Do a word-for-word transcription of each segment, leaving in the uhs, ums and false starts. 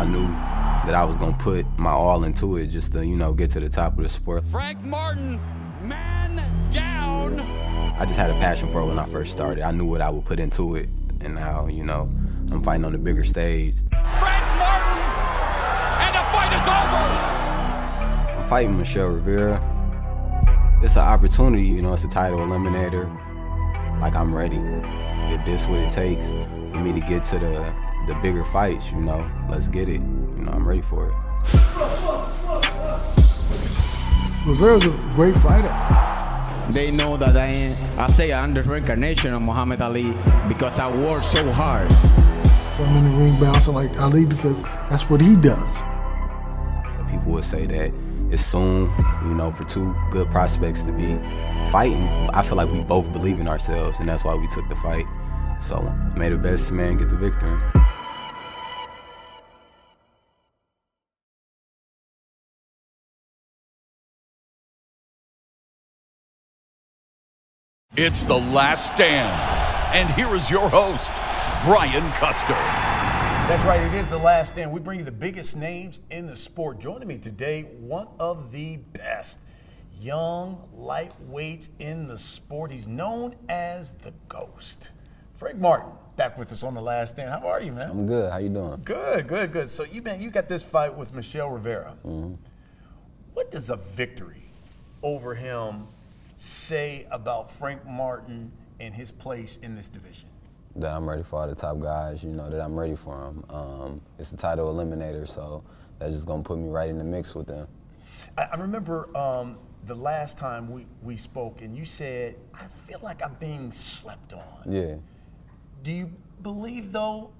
I knew that I was going to put my all into it just to, you know, get to the top of the sport. Frank Martin, man down. I just had a passion for it when I first started. I knew what I would put into it, and now, you know, I'm fighting on the bigger stage. Frank Martin, and the fight is over! I'm fighting Michelle Rivera. It's an opportunity, you know, it's a title eliminator. Like, I'm ready. If this is what it takes for me to get to the, the bigger fights, you know, let's get it. You know, I'm ready for it. Rivera's a great fighter. They know that I am, I say I'm the reincarnation of Muhammad Ali because I worked so hard. So I'm in the ring bouncing like Ali because that's what he does. People would say that it's soon, you know, for two good prospects to be fighting. I feel like we both believe in ourselves, and that's why we took the fight. So may the best man get the victory. It's The Last Stand, and here is your host, Brian Custer. That's right, it is The Last Stand. We bring you the biggest names in the sport. Joining me today, one of the best young lightweights in the sport. He's known as the Ghost. Frank Martin, back with us on The Last Stand. How are you, man? I'm good. How you doing? Good, good, good. So you, man, you got this fight with Michelle Rivera. Mm-hmm. What does a victory over him say about Frank Martin and his place in this division? That I'm ready for all the top guys, you know, that I'm ready for them. Um, it's the title eliminator, so that's just going to put me right in the mix with them. I, I remember um, the last time we, we spoke and you said, I feel like I'm being slept on. Yeah. Do you believe, though,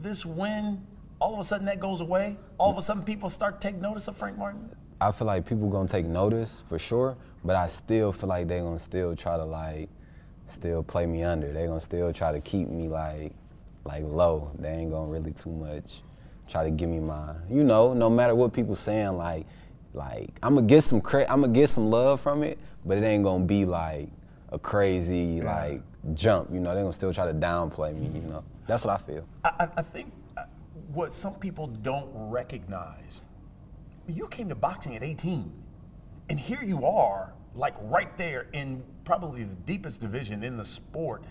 this win, all of a sudden that goes away? All of a sudden people start to take notice of Frank Martin? I feel like people gonna take notice for sure, but I still feel like they gonna still try to like, still play me under. They gonna still try to keep me like, like low. They ain't gonna really too much try to give me my, you know, no matter what people saying, like, like I'm gonna get some cra- I'm gonna get some love from it, but it ain't gonna be like a crazy like jump. You know, they gonna still try to downplay me. You know, that's what I feel. I, I think what some people don't recognize. You came to boxing at eighteen, and here you are, like right there in probably the deepest division in the sport.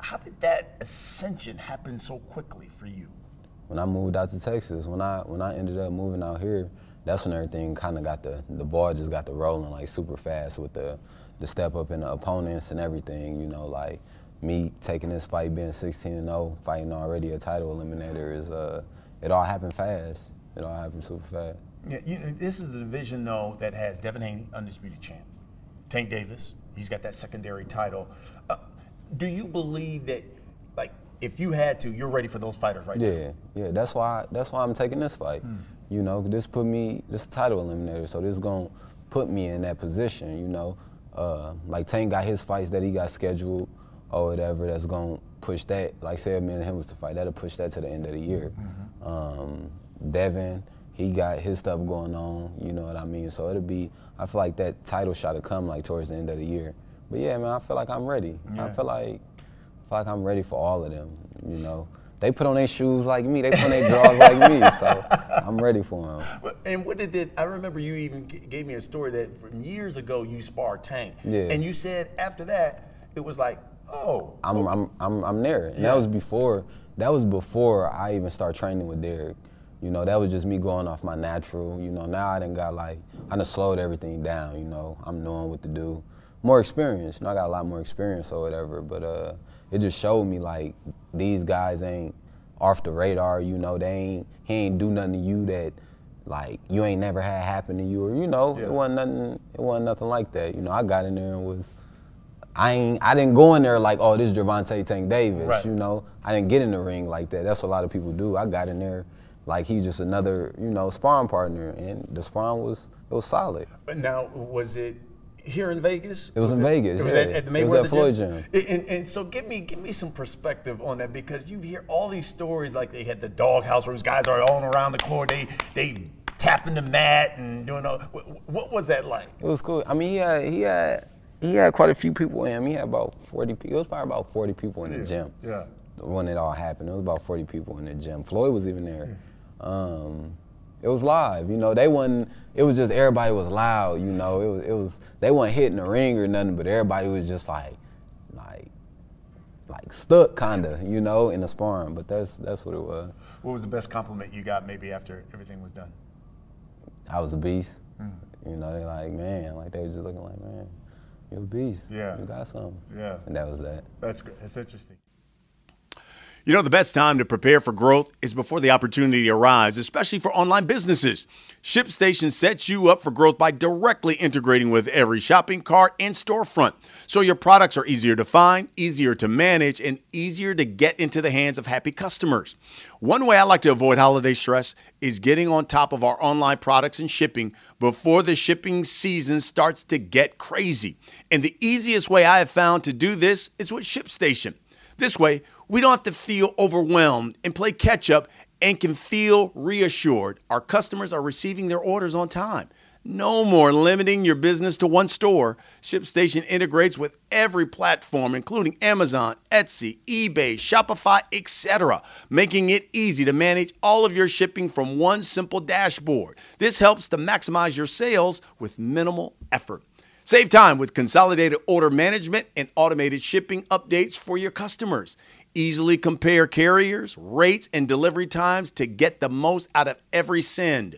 How did that ascension happen so quickly for you? When I moved out to Texas, when I when I ended up moving out here, that's when everything kind of got the, the ball just got the rolling like super fast with the, the step up in the opponents and everything, you know, like me taking this fight, being sixteen and oh, fighting already a title eliminator is, uh, it all happened fast. It all happened super fast. Yeah, you know, this is the division, though, that has Devin Haney, undisputed champ. Tank Davis, he's got that secondary title. Uh, do you believe that, like, if you had to, you're ready for those fighters right yeah, now? Yeah, yeah, that's why, that's why I'm taking this fight. Mm. You know, this put me, this title eliminator, so this is going to put me in that position, you know. Uh, like, Tank got his fights that he got scheduled or whatever that's going to push that. Like, say me and him was to fight, that'll push that to the end of the year. Mm-hmm. Um, Devin, he got his stuff going on, you know what I mean? So it'll be, I feel like that title shot will come like towards the end of the year. But yeah, man, I feel like I'm ready. Yeah. I feel like I feel like I'm ready for all of them, you know? They put on their shoes like me, they put on their drawers like me, so I'm ready for them. And what did it, I remember you even gave me a story that from years ago you sparred Tank. Yeah. And you said after that, it was like, oh. I'm, okay. I'm, I'm, I'm there. And yeah. that was before, that was before I even started training with Derek. You know, that was just me going off my natural, you know. Now I done got like, I done slowed everything down, you know. I'm knowing what to do. More experience, you know, I got a lot more experience or whatever, but uh, it just showed me like, these guys ain't off the radar, you know. They ain't, he ain't do nothing to you that like, you ain't never had happen to you, or you know, yeah. it wasn't nothing, it wasn't nothing like that. You know, I got in there and was, I ain't, I didn't go in there like, oh, this is Gervonta Tank Davis, right. you know. I didn't get in the ring like that. That's what a lot of people do. I got in there like he's just another, you know, sparring partner, and the sparring was it was solid. Now, was it here in Vegas? It was, was in it, Vegas. It was yeah. at, at the Mayweather It was at Floyd Gym. Gym. And, and so, give me give me some perspective on that, because you hear all these stories like they had the doghouse where these guys are all around the court, they they tapping the mat and doing all. What, what was that like? It was cool. I mean, he had he had he had quite a few people in him. He had about forty people. It was probably about forty people in the yeah. gym. Yeah. When it all happened, it was about forty people in the gym. Floyd was even there. Yeah. Um, it was live, you know. They wasn't. It was just everybody was loud, you know. It was. It was. They weren't hitting the ring or nothing, but everybody was just like, like, like stuck, kinda, you know, in the sparring. But that's that's what it was. What was the best compliment you got? Maybe after everything was done. I was a beast. Mm. You know, they're like, man, like they was just looking like, man, you're a beast. Yeah. You got something. Yeah. And that was that. That's great. That's interesting. You know, the best time to prepare for growth is before the opportunity arrives, especially for online businesses. ShipStation sets you up for growth by directly integrating with every shopping cart and storefront. So your products are easier to find, easier to manage, and easier to get into the hands of happy customers. One way I like to avoid holiday stress is getting on top of our online products and shipping before the shipping season starts to get crazy. And the easiest way I have found to do this is with ShipStation. This way, we don't have to feel overwhelmed and play catch up, and can feel reassured our customers are receiving their orders on time. No more limiting your business to one store. ShipStation integrates with every platform, including Amazon, Etsy, eBay, Shopify, et cetera, making it easy to manage all of your shipping from one simple dashboard. This helps to maximize your sales with minimal effort. Save time with consolidated order management and automated shipping updates for your customers. Easily compare carriers, rates, and delivery times to get the most out of every send.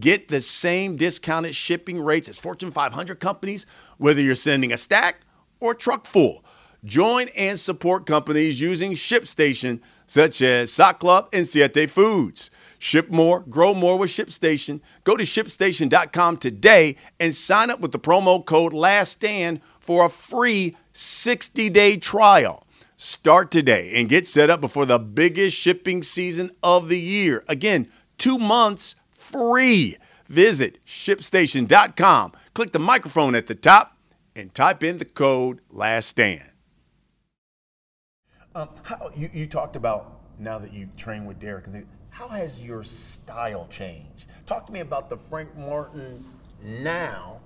Get the same discounted shipping rates as Fortune five hundred companies, whether you're sending a stack or a truck full. Join and support companies using ShipStation, such as Sock Club and Siete Foods. Ship more, grow more with ShipStation. Go to ShipStation dot com today and sign up with the promo code LASTSTAND for a free sixty day trial. Start today and get set up before the biggest shipping season of the year. Again, two months free. Visit ShipStation dot com. Click the microphone at the top and type in the code LASTSTAND. Um, how, you, you talked about now that you train with Derek and the, how has your style changed? Talk to me about the Frank Martin now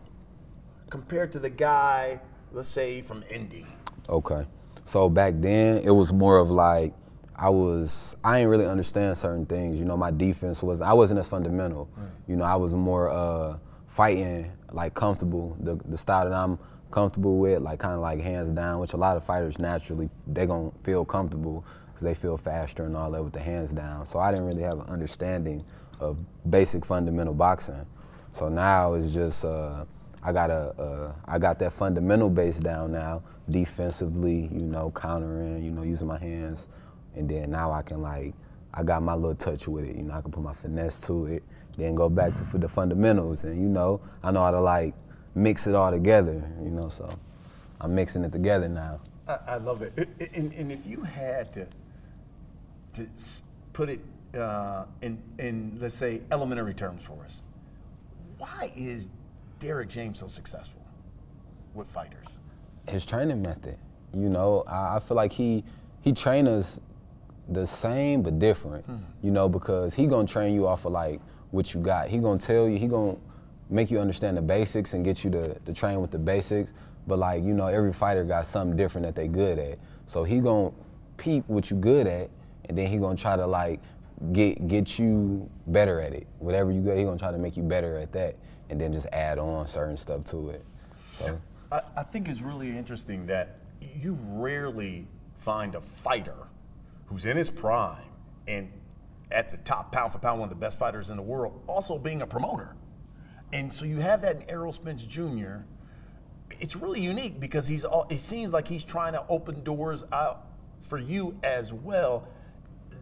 compared to the guy, let's say, from Indy. Okay. So back then, it was more of like, I was, I didn't really understand certain things. You know, my defense was, I wasn't as fundamental. Right. You know, I was more uh, fighting, like comfortable. The, the style that I'm comfortable with, like kind of like hands down, which a lot of fighters naturally, they gonna feel comfortable. Because they feel faster and all that with the hands down. So I didn't really have an understanding of basic fundamental boxing. So now it's just uh, I got a uh, I got that fundamental base down now, defensively, you know, countering, you know, using my hands, and then now I can like I got my little touch with it. You know, I can put my finesse to it, then go back to for the fundamentals, and you know, I know how to like mix it all together. You know, so I'm mixing it together now. I, I love it, and, and if you had to. to put it uh, in, in, let's say, elementary terms for us. Why is Derek James so successful with fighters? His training method. You know, I, I feel like he, he trains us the same but different, mm. you know, because he gonna train you off of like what you got. He gonna tell you, he gonna make you understand the basics and get you to, to train with the basics. But like, you know, every fighter got something different that they good at. So he gonna peep what you good at, and then he gonna try to like get get you better at it. Whatever you good, he gonna try to make you better at that, and then just add on certain stuff to it. So I, I think it's really interesting that you rarely find a fighter who's in his prime and at the top, pound for pound, one of the best fighters in the world, also being a promoter. And so you have that in Errol Spence Junior It's really unique because he's all, it seems like he's trying to open doors out for you as well.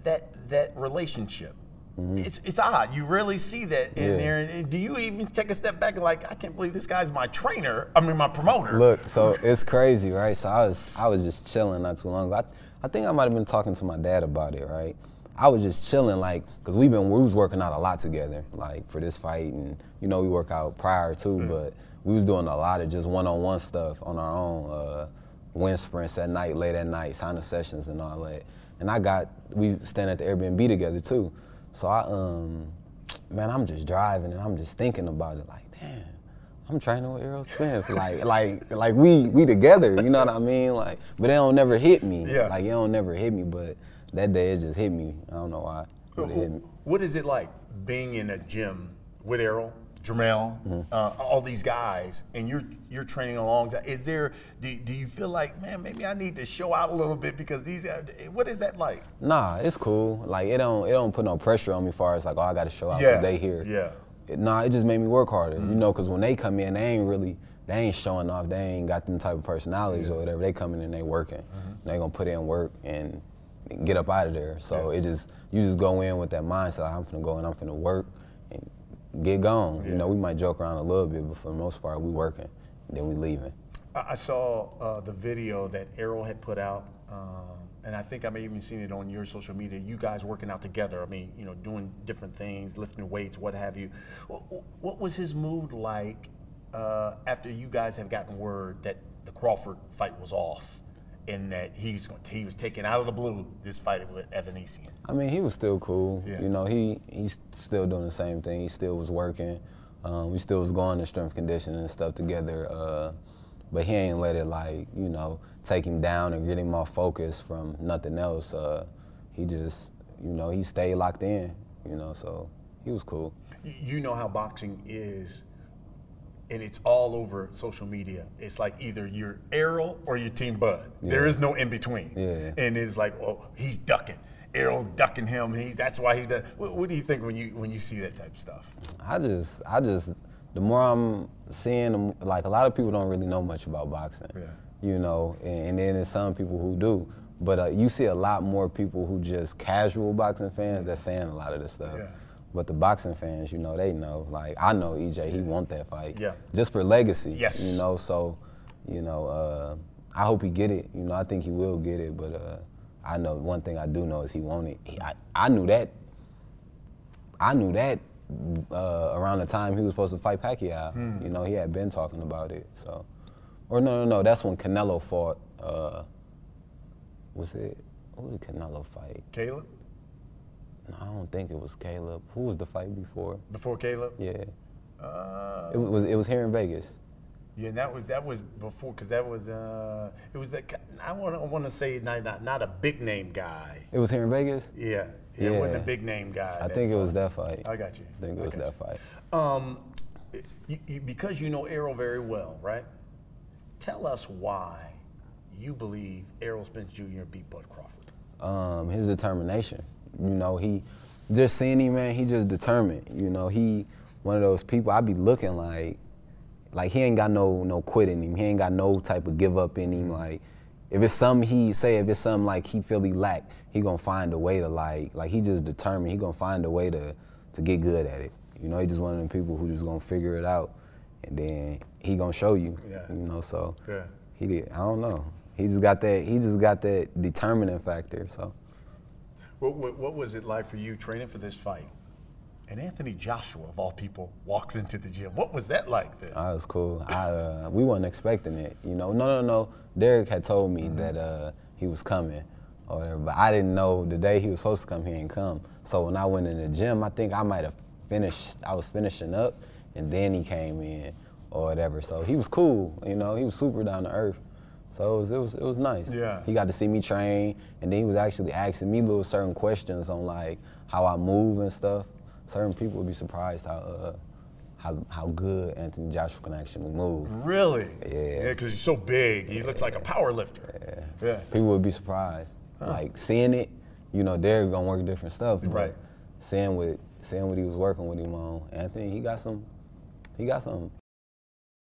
That that relationship, mm-hmm. it's it's odd. You rarely see that in yeah. there. And do you even take a step back and like, I can't believe this guy's my trainer. I mean, my promoter. Look, so it's crazy, right? So I was I was just chilling not too long ago. I, I think I might have been talking to my dad about it, right? I was just chilling, like, cause we've been we was working out a lot together, like for this fight, and you know we work out prior too, mm-hmm. but we was doing a lot of just one on one stuff on our own, uh, wind sprints at night, late at night, sauna sessions, and all that. And I got, we stand at the Airbnb together too. So I, um, man, I'm just driving and I'm just thinking about it like, damn, I'm training with Errol Spence. like, like, like we we together, you know what I mean? Like, but it don't never hit me. Yeah. Like, it don't never hit me, but that day it just hit me. I don't know why. with him. What is it like being in a gym with Errol, Jermell, mm-hmm. uh, all these guys, and you're you're training alongside? Is there do, do you feel like, man, maybe I need to show out a little bit because these guys? What is that like? Nah, it's cool. Like it don't it don't put no pressure on me. As far as like, oh, I got to show out because yeah. they here. Yeah. It, nah, it just made me work harder. Mm-hmm. You know, because when they come in, they ain't really. They ain't showing off. They ain't got them type of personalities yeah. or whatever. They coming in and they working. Mm-hmm. They gonna put in work and get up out of there. So yeah. it just you just go in with that mindset. Like, I'm finna go and I'm finna work and get gone. Yeah. You know, we might joke around a little bit, but for the most part, we working. And then we leaving. I saw uh, the video that Errol had put out, um, and I think I may have even seen it on your social media. You guys working out together. I mean, you know, doing different things, lifting weights, what have you. What was his mood like? Uh, after you guys have gotten word that the Crawford fight was off and that he's he was taken out of the blue this fight with Evanesian. I mean, he was still cool. Yeah. You know, he he's still doing the same thing. He still was working. Um, we still was going to strength conditioning and stuff together. Uh, but he ain't let it, like, you know, take him down and get him off focus from nothing else. Uh, he just, you know, he stayed locked in, you know, so he was cool. You know how boxing is. And it's all over social media. It's like either you're Errol or you're Team Bud. Yeah. There is no in between. Yeah. And it's like, oh, he's ducking. Errol's ducking him. He's that's why he does. What, what do you think when you when you see that type of stuff? I just, I just, the more I'm seeing, like, a lot of people don't really know much about boxing. Yeah. You know, and, and then there's some people who do. But uh, you see a lot more people who just casual boxing fans that's saying a lot of this stuff. Yeah. But the boxing fans, you know, they know. Like, I know E J, he want that fight. Yeah. Just for legacy. Yes. You know, so, you know, uh, I hope he get it. You know, I think he will get it, but uh, I know one thing I do know is he want it. He, I, I knew that, I knew that uh, around the time he was supposed to fight Pacquiao. Mm. You know, he had been talking about it, so. Or no, no, no, that's when Canelo fought, uh, was it, who did Canelo fight? Caleb? No, I don't think it was Caleb. Who was the fight before? Before Caleb? Yeah. Uh, it was it was here in Vegas. Yeah, and that was that was before, because that was uh it was that I want I want to say not, not not a big name guy. It was here in Vegas. Yeah, yeah. It wasn't a big name guy. I think fight. It was that fight. I got you. I think it I was that you. fight. Um, you, you, because you know Errol very well, right? Tell us why you believe Errol Spence Junior beat Bud Crawford. Um, his determination. You know, he, just seeing him, man, he just determined. You know, he one of those people, I be looking like, like he ain't got no no quit in him. He ain't got no type of give up in him. Like, if it's something he, say if it's something like he feel he lack, he gonna find a way to like, like he just determined, he gonna find a way to, to get good at it. You know, he just one of them people who just gonna figure it out and then he gonna show you, yeah. you know, so yeah. he did, I don't know. He just got that, he just got that determining factor, so. What, what, what was it like for you training for this fight? And Anthony Joshua, of all people, walks into the gym. What was that like then? Oh, it was cool. I, uh, we weren't expecting it, you know. No, no, no. Derek had told me mm-hmm. that uh, he was coming or whatever, but I didn't know the day he was supposed to come, he didn't come. So when I went in the gym, I think I might have finished, I was finishing up, and then he came in or whatever. So he was cool, you know. He was super down to earth. So it was, it was it was nice. Yeah. He got to see me train, and then he was actually asking me little certain questions on like how I move and stuff. Certain people would be surprised how uh, how how good Anthony Joshua can actually move. Really? Yeah. Yeah, because he's so big. He yeah. looks like a power lifter. Yeah. yeah. People would be surprised. Huh. Like seeing it, you know, they're gonna work different stuff. Right. Seeing what seeing what he was working with him on, Anthony, he got some. He got some.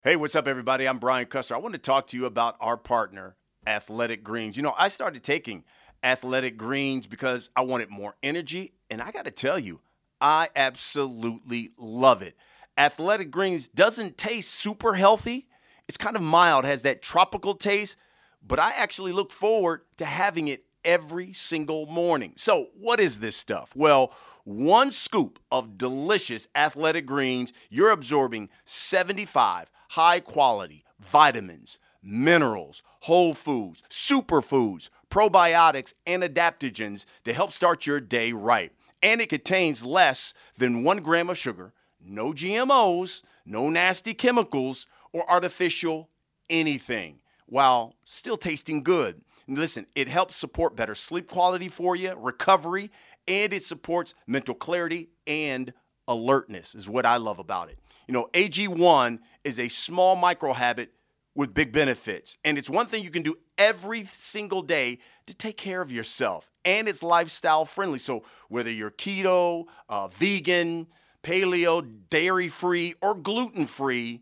Hey, what's up, everybody? I'm Brian Custer. I want to talk to you about our partner, Athletic Greens. You know, I started taking Athletic Greens because I wanted more energy, and I got to tell you, I absolutely love it. Athletic Greens doesn't taste super healthy. It's kind of mild, has that tropical taste, but I actually look forward to having it every single morning. So what is this stuff? Well, one scoop of delicious Athletic Greens, you're absorbing seventy-five high-quality vitamins, minerals, whole foods, superfoods, probiotics, and adaptogens to help start your day right. And it contains less than one gram of sugar, no G M Os, no nasty chemicals, or artificial anything, while still tasting good. Listen, it helps support better sleep quality for you, recovery, and it supports mental clarity and alertness is what I love about it. You know, A G one is a small micro habit with big benefits. And it's one thing you can do every single day to take care of yourself. And it's lifestyle friendly. So whether you're keto, uh, vegan, paleo, dairy-free, or gluten-free,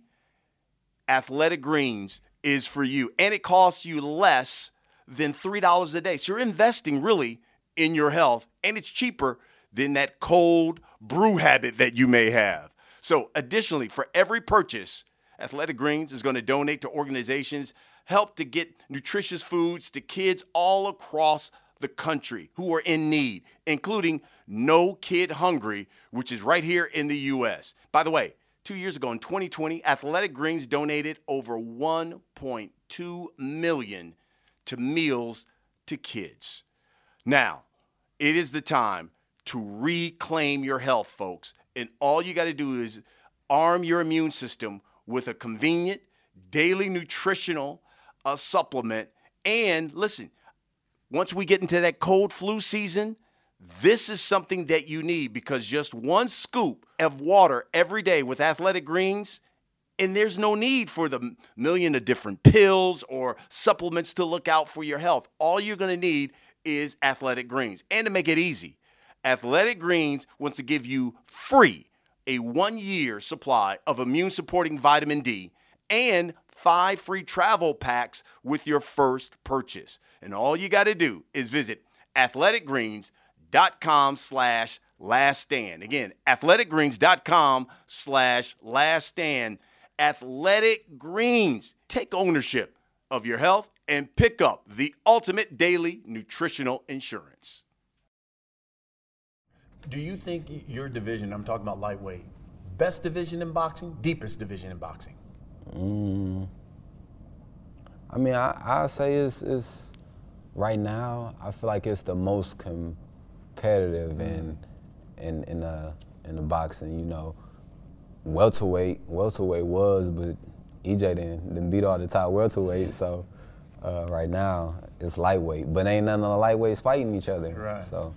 Athletic Greens is for you. And it costs you less than three dollars a day. So you're investing really in your health. And it's cheaper than that cold brew habit that you may have. So additionally, for every purchase, Athletic Greens is going to donate to organizations, help to get nutritious foods to kids all across the country who are in need, including No Kid Hungry, which is right here in the U S. By the way, two years ago in twenty twenty, Athletic Greens donated over one point two million dollars to meals to kids. Now, it is the time to reclaim your health, folks. And all you got to do is arm your immune system with a convenient daily nutritional uh, supplement. And listen, once we get into that cold flu season, this is something that you need, because just one scoop of water every day with Athletic Greens, and there's no need for the million of different pills or supplements to look out for your health. All you're going to need is Athletic Greens. And to make it easy, Athletic Greens wants to give you free a one-year supply of immune-supporting vitamin D and five free travel packs with your first purchase. And all you got to do is visit athletic greens dot com slash last stand. Again, athletic greens dot com slash last stand. Athletic Greens, take ownership of your health and pick up the ultimate daily nutritional insurance. Do you think your division, I'm talking about lightweight, best division in boxing, deepest division in boxing? Mm, I mean, I, I say it's, it's, right now, I feel like it's the most competitive in, in, in, the, in the boxing, you know. Welterweight, welterweight was, but E J didn't, didn't beat all the top welterweight, so uh, right now, it's lightweight. But ain't none of the lightweights fighting each other, right. So.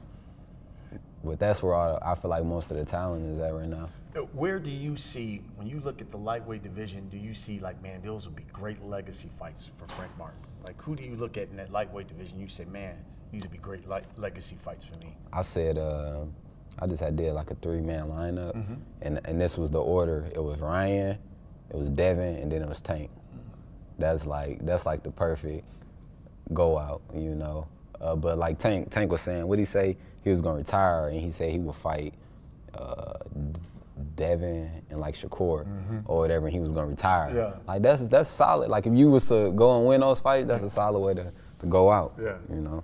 But that's where I feel like most of the talent is at right now. Where do you see, when you look at the lightweight division, do you see like, man, those would be great legacy fights for Frank Martin? Like, who do you look at in that lightweight division? You say, man, these would be great le- legacy fights for me. I said, uh, I just had did like a three-man lineup, mm-hmm. and and this was the order. It was Ryan, it was Devin, and then it was Tank. Mm-hmm. That's like that's like the perfect go out, you know. Uh, but like Tank, Tank was saying, what did he say? He was gonna retire, and he said he would fight uh, Devin and like Shakur mm-hmm. or whatever, and he was gonna retire. Yeah. Like that's that's solid. Like if you was to go and win those fights, that's a solid way to, to go out. Yeah. You know.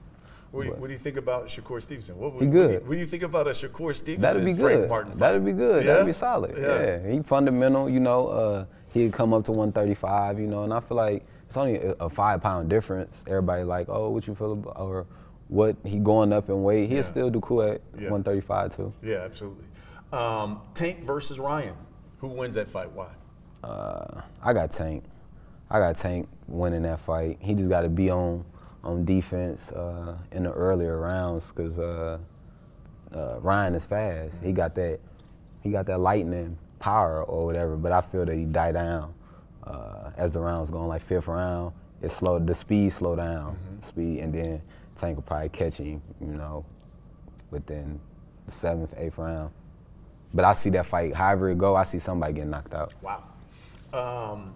What, but, what do you think about Shakur Stevenson? What would, he good. What do, you, what do you think about a Shakur Stevenson? That'd be good. Frank Martin That'd be good. Yeah? That'd be solid. Yeah. yeah. He fundamental. You know, uh, he'd come up to one thirty-five. You know, and I feel like. It's only a five-pound difference. Everybody like, oh, what you feel about, or what, he going up in weight. He'll yeah. still do cool at yeah. one thirty-five, too. Yeah, absolutely. Um, Tank versus Ryan. Who wins that fight? Why? Uh, I got Tank. I got Tank winning that fight. He just got to be on on defense uh, in the earlier rounds because uh, uh, Ryan is fast. He got that he got that lightning power or whatever, but I feel that he died down. Uh, as the round's going, like fifth round, it slowed, the speed slowed down, mm-hmm. speed, and then Tank will probably catch him, you know, within the seventh, eighth round. But I see that fight, however it go, I see somebody getting knocked out. Wow. Um,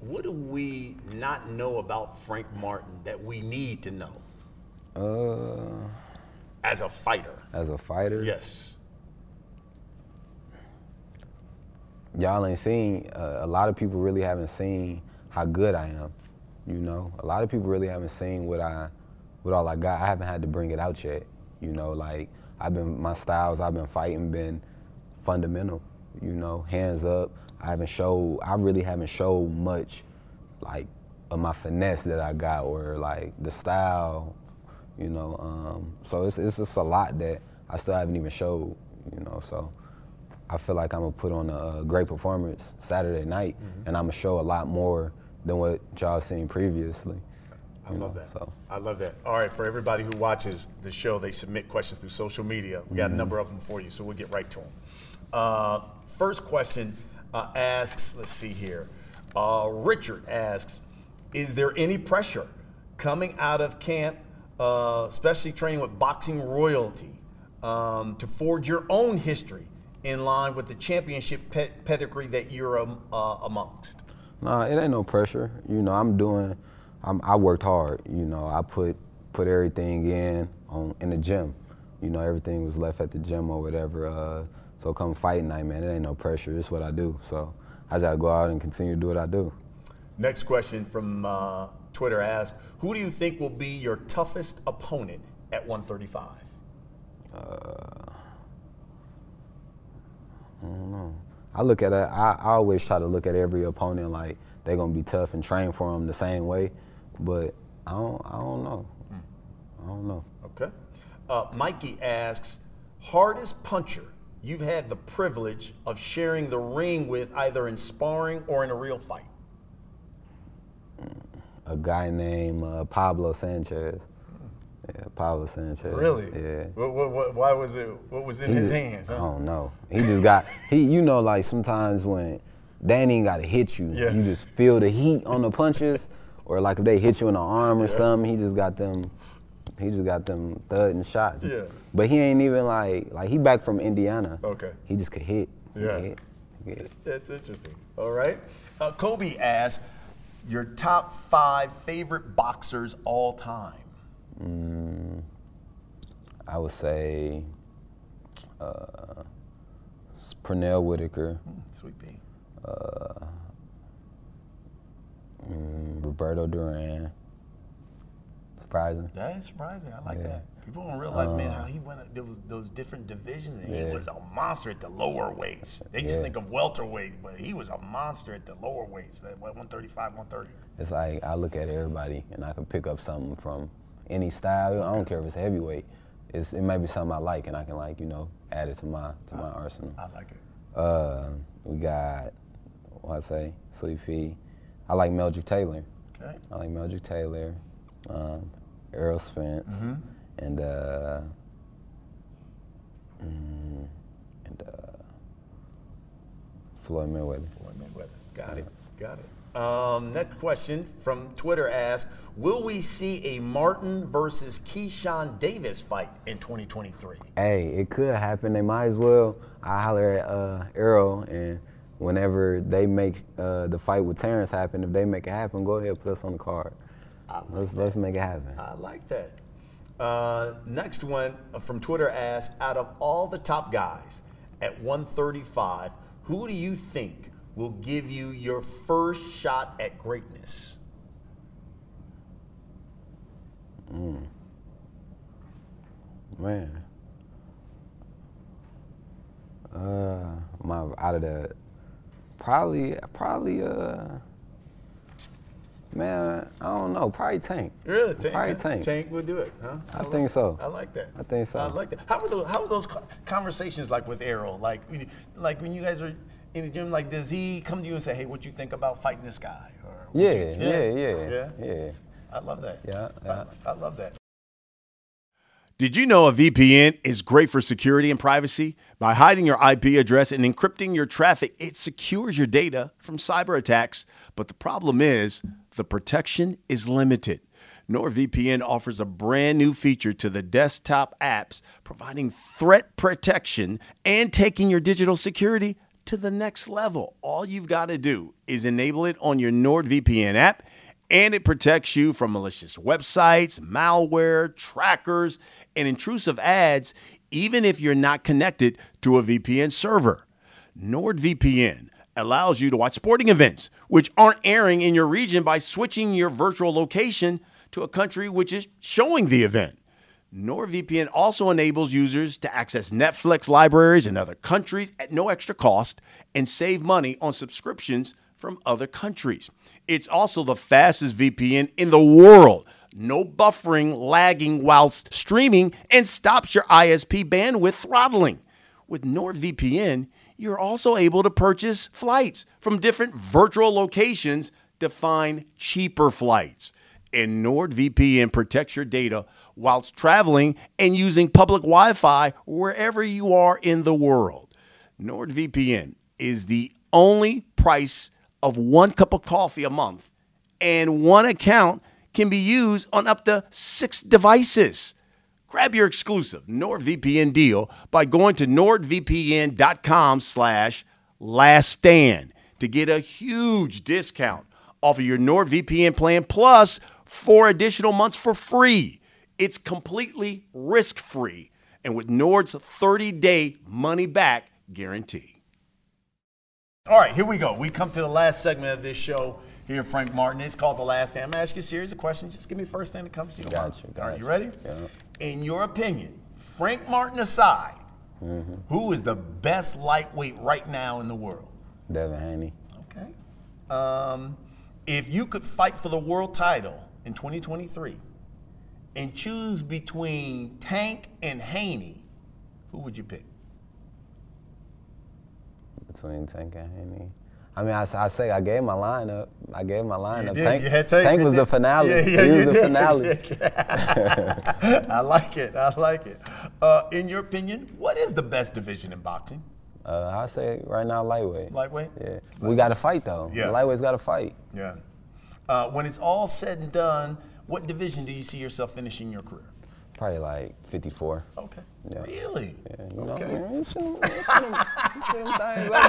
what do we not know about Frank Martin that we need to know? Uh, as a fighter. As a fighter? Yes. Y'all ain't seen, uh, a lot of people really haven't seen how good I am, you know? A lot of people really haven't seen what I, what all I got. I haven't had to bring it out yet, you know? Like, I've been, my styles I've been fighting been fundamental, you know? Hands up, I haven't showed, I really haven't showed much, like, of my finesse that I got or, like, the style, you know? Um, so it's, it's just a lot that I still haven't even showed, you know, so. I feel like I'm gonna put on a great performance Saturday night, mm-hmm. and I'm gonna show a lot more than what y'all seen previously. I love know, that. So. I love that. All right, for everybody who watches the show, they submit questions through social media. We got mm-hmm. a number of them for you, so we'll get right to them. Uh, first question uh, asks, let's see here. Uh, Richard asks, is there any pressure coming out of camp, uh, especially training with boxing royalty, um, to forge your own history in line with the championship pe pedigree that you're um, uh, amongst? Nah, it ain't no pressure. You know, I'm doing, I'm, I worked hard. You know, I put put everything in on in the gym. You know, everything was left at the gym or whatever. Uh, so come fight night, man, it ain't no pressure. It's what I do. So I got to go out and continue to do what I do. Next question from uh, Twitter asks, who do you think will be your toughest opponent at one thirty-five? Uh, I don't know. I look at a, I, I always try to look at every opponent like they're gonna be tough and train for them the same way, but I don't, I don't know. Mm. I don't know. Okay. Uh, Mikey asks, hardest puncher you've had the privilege of sharing the ring with, either in sparring or in a real fight? A guy named uh, Pablo Sanchez. Yeah, Pablo Sanchez. Really? Yeah. What, what, what, why was it? What was in he his just, hands? Huh? I don't know. He just got. He, you know, like sometimes when they ain't even gotta hit you, yeah. you just feel the heat on the punches, or like if they hit you in the arm or yeah. something, he just got them. He just got them thudding shots. Yeah. But he ain't even like like he back from Indiana. Okay. He just could hit. Yeah. Hit. Hit. That's interesting. All right. Uh, Kobe asked, your top five favorite boxers all time. Mm, I would say uh, Pernell Whitaker, mm, Sweet Pea, uh, mm, Roberto Duran. Surprising. That is surprising. I like yeah. that. People don't realize, um, man, how he went. There was those different divisions, and yeah. he was a monster at the lower weights. They just yeah. think of welterweight, but he was a monster at the lower weights. That one thirty-five, one thirty. It's like I look at everybody, and I can pick up something from any style. I don't care if it's heavyweight. It's, it might be something I like, and I can, like, you know, add it to my to my I, arsenal. I like it. Uh, we got, what I say, Sweet Pea. I like Meldrick Taylor. Okay. I like Meldrick Taylor, um, Errol Spence, mm-hmm. and uh, mm, and uh, Floyd Mayweather. Floyd Mayweather. Got uh, it. Got it. Um, next question from Twitter asks, will we see a Martin versus Keyshawn Davis fight in twenty twenty-three? Hey, it could happen. They might as well. I holler at uh, Errol, and whenever they make uh, the fight with Terrence happen, if they make it happen, go ahead and put us on the card. Like let's, let's make it happen. I like that. Uh, next one from Twitter asks, out of all the top guys at one thirty-five, who do you think will give you your first shot at greatness? Mm. Man. Uh, my out of the probably probably uh man, I don't know, probably Tank. Really? Tank, probably Tank. Tank would do it, huh? I, I think like, so. I like that. I think so. I like that. How were those how were those conversations like with Errol? Like like when you guys were in the gym, like, does he come to you and say, hey, what you think about fighting this guy? Or yeah, you, yeah, yeah, yeah, yeah. I love that. Yeah, yeah. I, I love that. Did you know a V P N is great for security and privacy? By hiding your I P address and encrypting your traffic, it secures your data from cyber attacks. But the problem is the protection is limited. NordVPN offers a brand new feature to the desktop apps, providing threat protection and taking your digital security to the next level. All you've got to do is enable it on your NordVPN app, and it protects you from malicious websites, malware, trackers, and intrusive ads, even if you're not connected to a V P N server. NordVPN allows you to watch sporting events which aren't airing in your region by switching your virtual location to a country which is showing the event. NordVPN also enables users to access Netflix libraries in other countries at no extra cost and save money on subscriptions from other countries. It's also the fastest V P N in the world. No buffering, lagging whilst streaming, and stops your I S P bandwidth throttling. With NordVPN, you're also able to purchase flights from different virtual locations to find cheaper flights. and NordVPN protects your data whilst traveling and using public Wi-Fi wherever you are in the world. NordVPN is the only price of one cup of coffee a month, and one account can be used on up to six devices. Grab your exclusive NordVPN deal by going to nordvpn.com slash last stand to get a huge discount off of your NordVPN plan, plus four additional months for free. It's completely risk-free and with Nord's thirty-day money-back guarantee. All right, here we go. We come to the last segment of this show here, Frank Martin. It's called The Last Stand. I'm going to ask you a series of questions. Just give me the first thing that comes to you. Gotcha, gotcha. All right, you ready? Yeah. In your opinion, Frank Martin aside, mm-hmm. who is the best lightweight right now in the world? Devin Haney. Okay. Um, if you could fight for the world title in twenty twenty-three and choose between Tank and Haney, who would you pick? Between Tank and Haney. I mean, I, I say I gave my lineup. I gave my lineup. Tank, Tank, Tank was the finale. Yeah, yeah, he was the did. finale. I like it. I like it. Uh, in your opinion, what is the best division in boxing? Uh, I say right now, lightweight. Lightweight? Yeah. Lightweight. We got to fight, though. Yeah. Lightweight's got to fight. Yeah. Uh, when it's all said and done, what division do you see yourself finishing your career? Probably like fifty-four. Okay. Yeah. Really? Yeah, you know, okay. Man, you see them, you see them, you see them dying like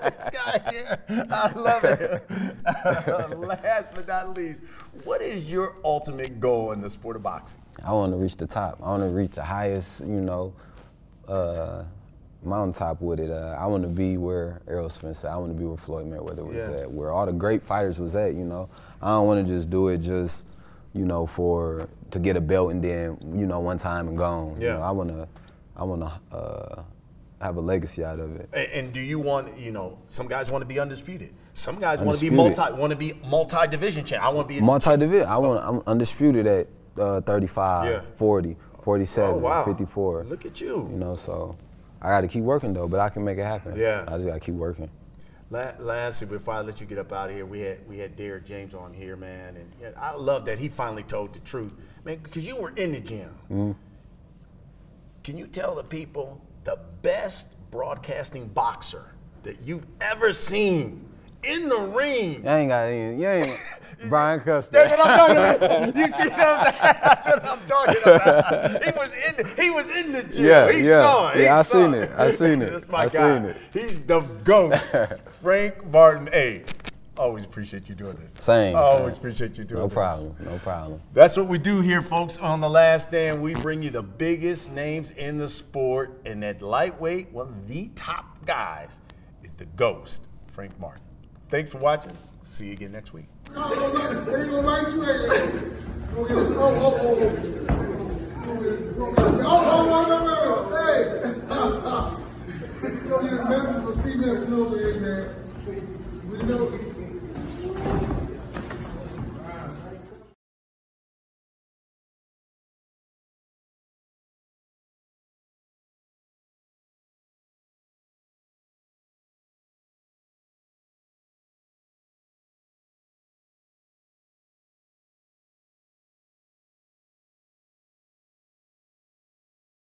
this guy here. I love it. Uh, last but not least, what is your ultimate goal in the sport of boxing? I want to reach the top. I want to reach the highest, you know, uh, mountaintop with it. Uh, I want to be where Errol Spence at. I want to be where Floyd Mayweather was yeah. at, where all the great fighters was at, you know. I don't want to just do it just, you know, for to get a belt and then, you know, one time and gone. Yeah. You know, I wanna, I wanna uh, have a legacy out of it. And, and do you want, you know, some guys want to be undisputed. Some guys want to be multi, want to be multi-division champ. I want to be multi-division. I want, I'm undisputed at uh, thirty-five, yeah. forty, forty-seven, oh, wow. fifty-four. Look at you. You know, so I got to keep working though, but I can make it happen. Yeah. I just got to keep working. Lastly, before I let you get up out of here, we had we had Derrick James on here, man, and I love that he finally told the truth, man, because you were in the gym. Mm. Can you tell the people the best broadcasting boxer that you've ever seen in the ring? I ain't got any. You ain't Brian Custer. That's what I'm talking about. You see That's what I'm talking about. He was in. The, he was in the gym. Yeah, he yeah. saw it. He yeah, I saw seen it. it. I seen it. That's my I guy. Seen it. He's the GOAT. Frank Martin. Hey, always appreciate you doing this. Same. Always appreciate you doing this. No problem. No problem. That's what we do here, folks. On The Last Stand, we bring you the biggest names in the sport, and that lightweight, one of the top guys, is the GOAT, Frank Martin. Thanks for watching. See you again next week. You don't get a message from C B S News, man. We know.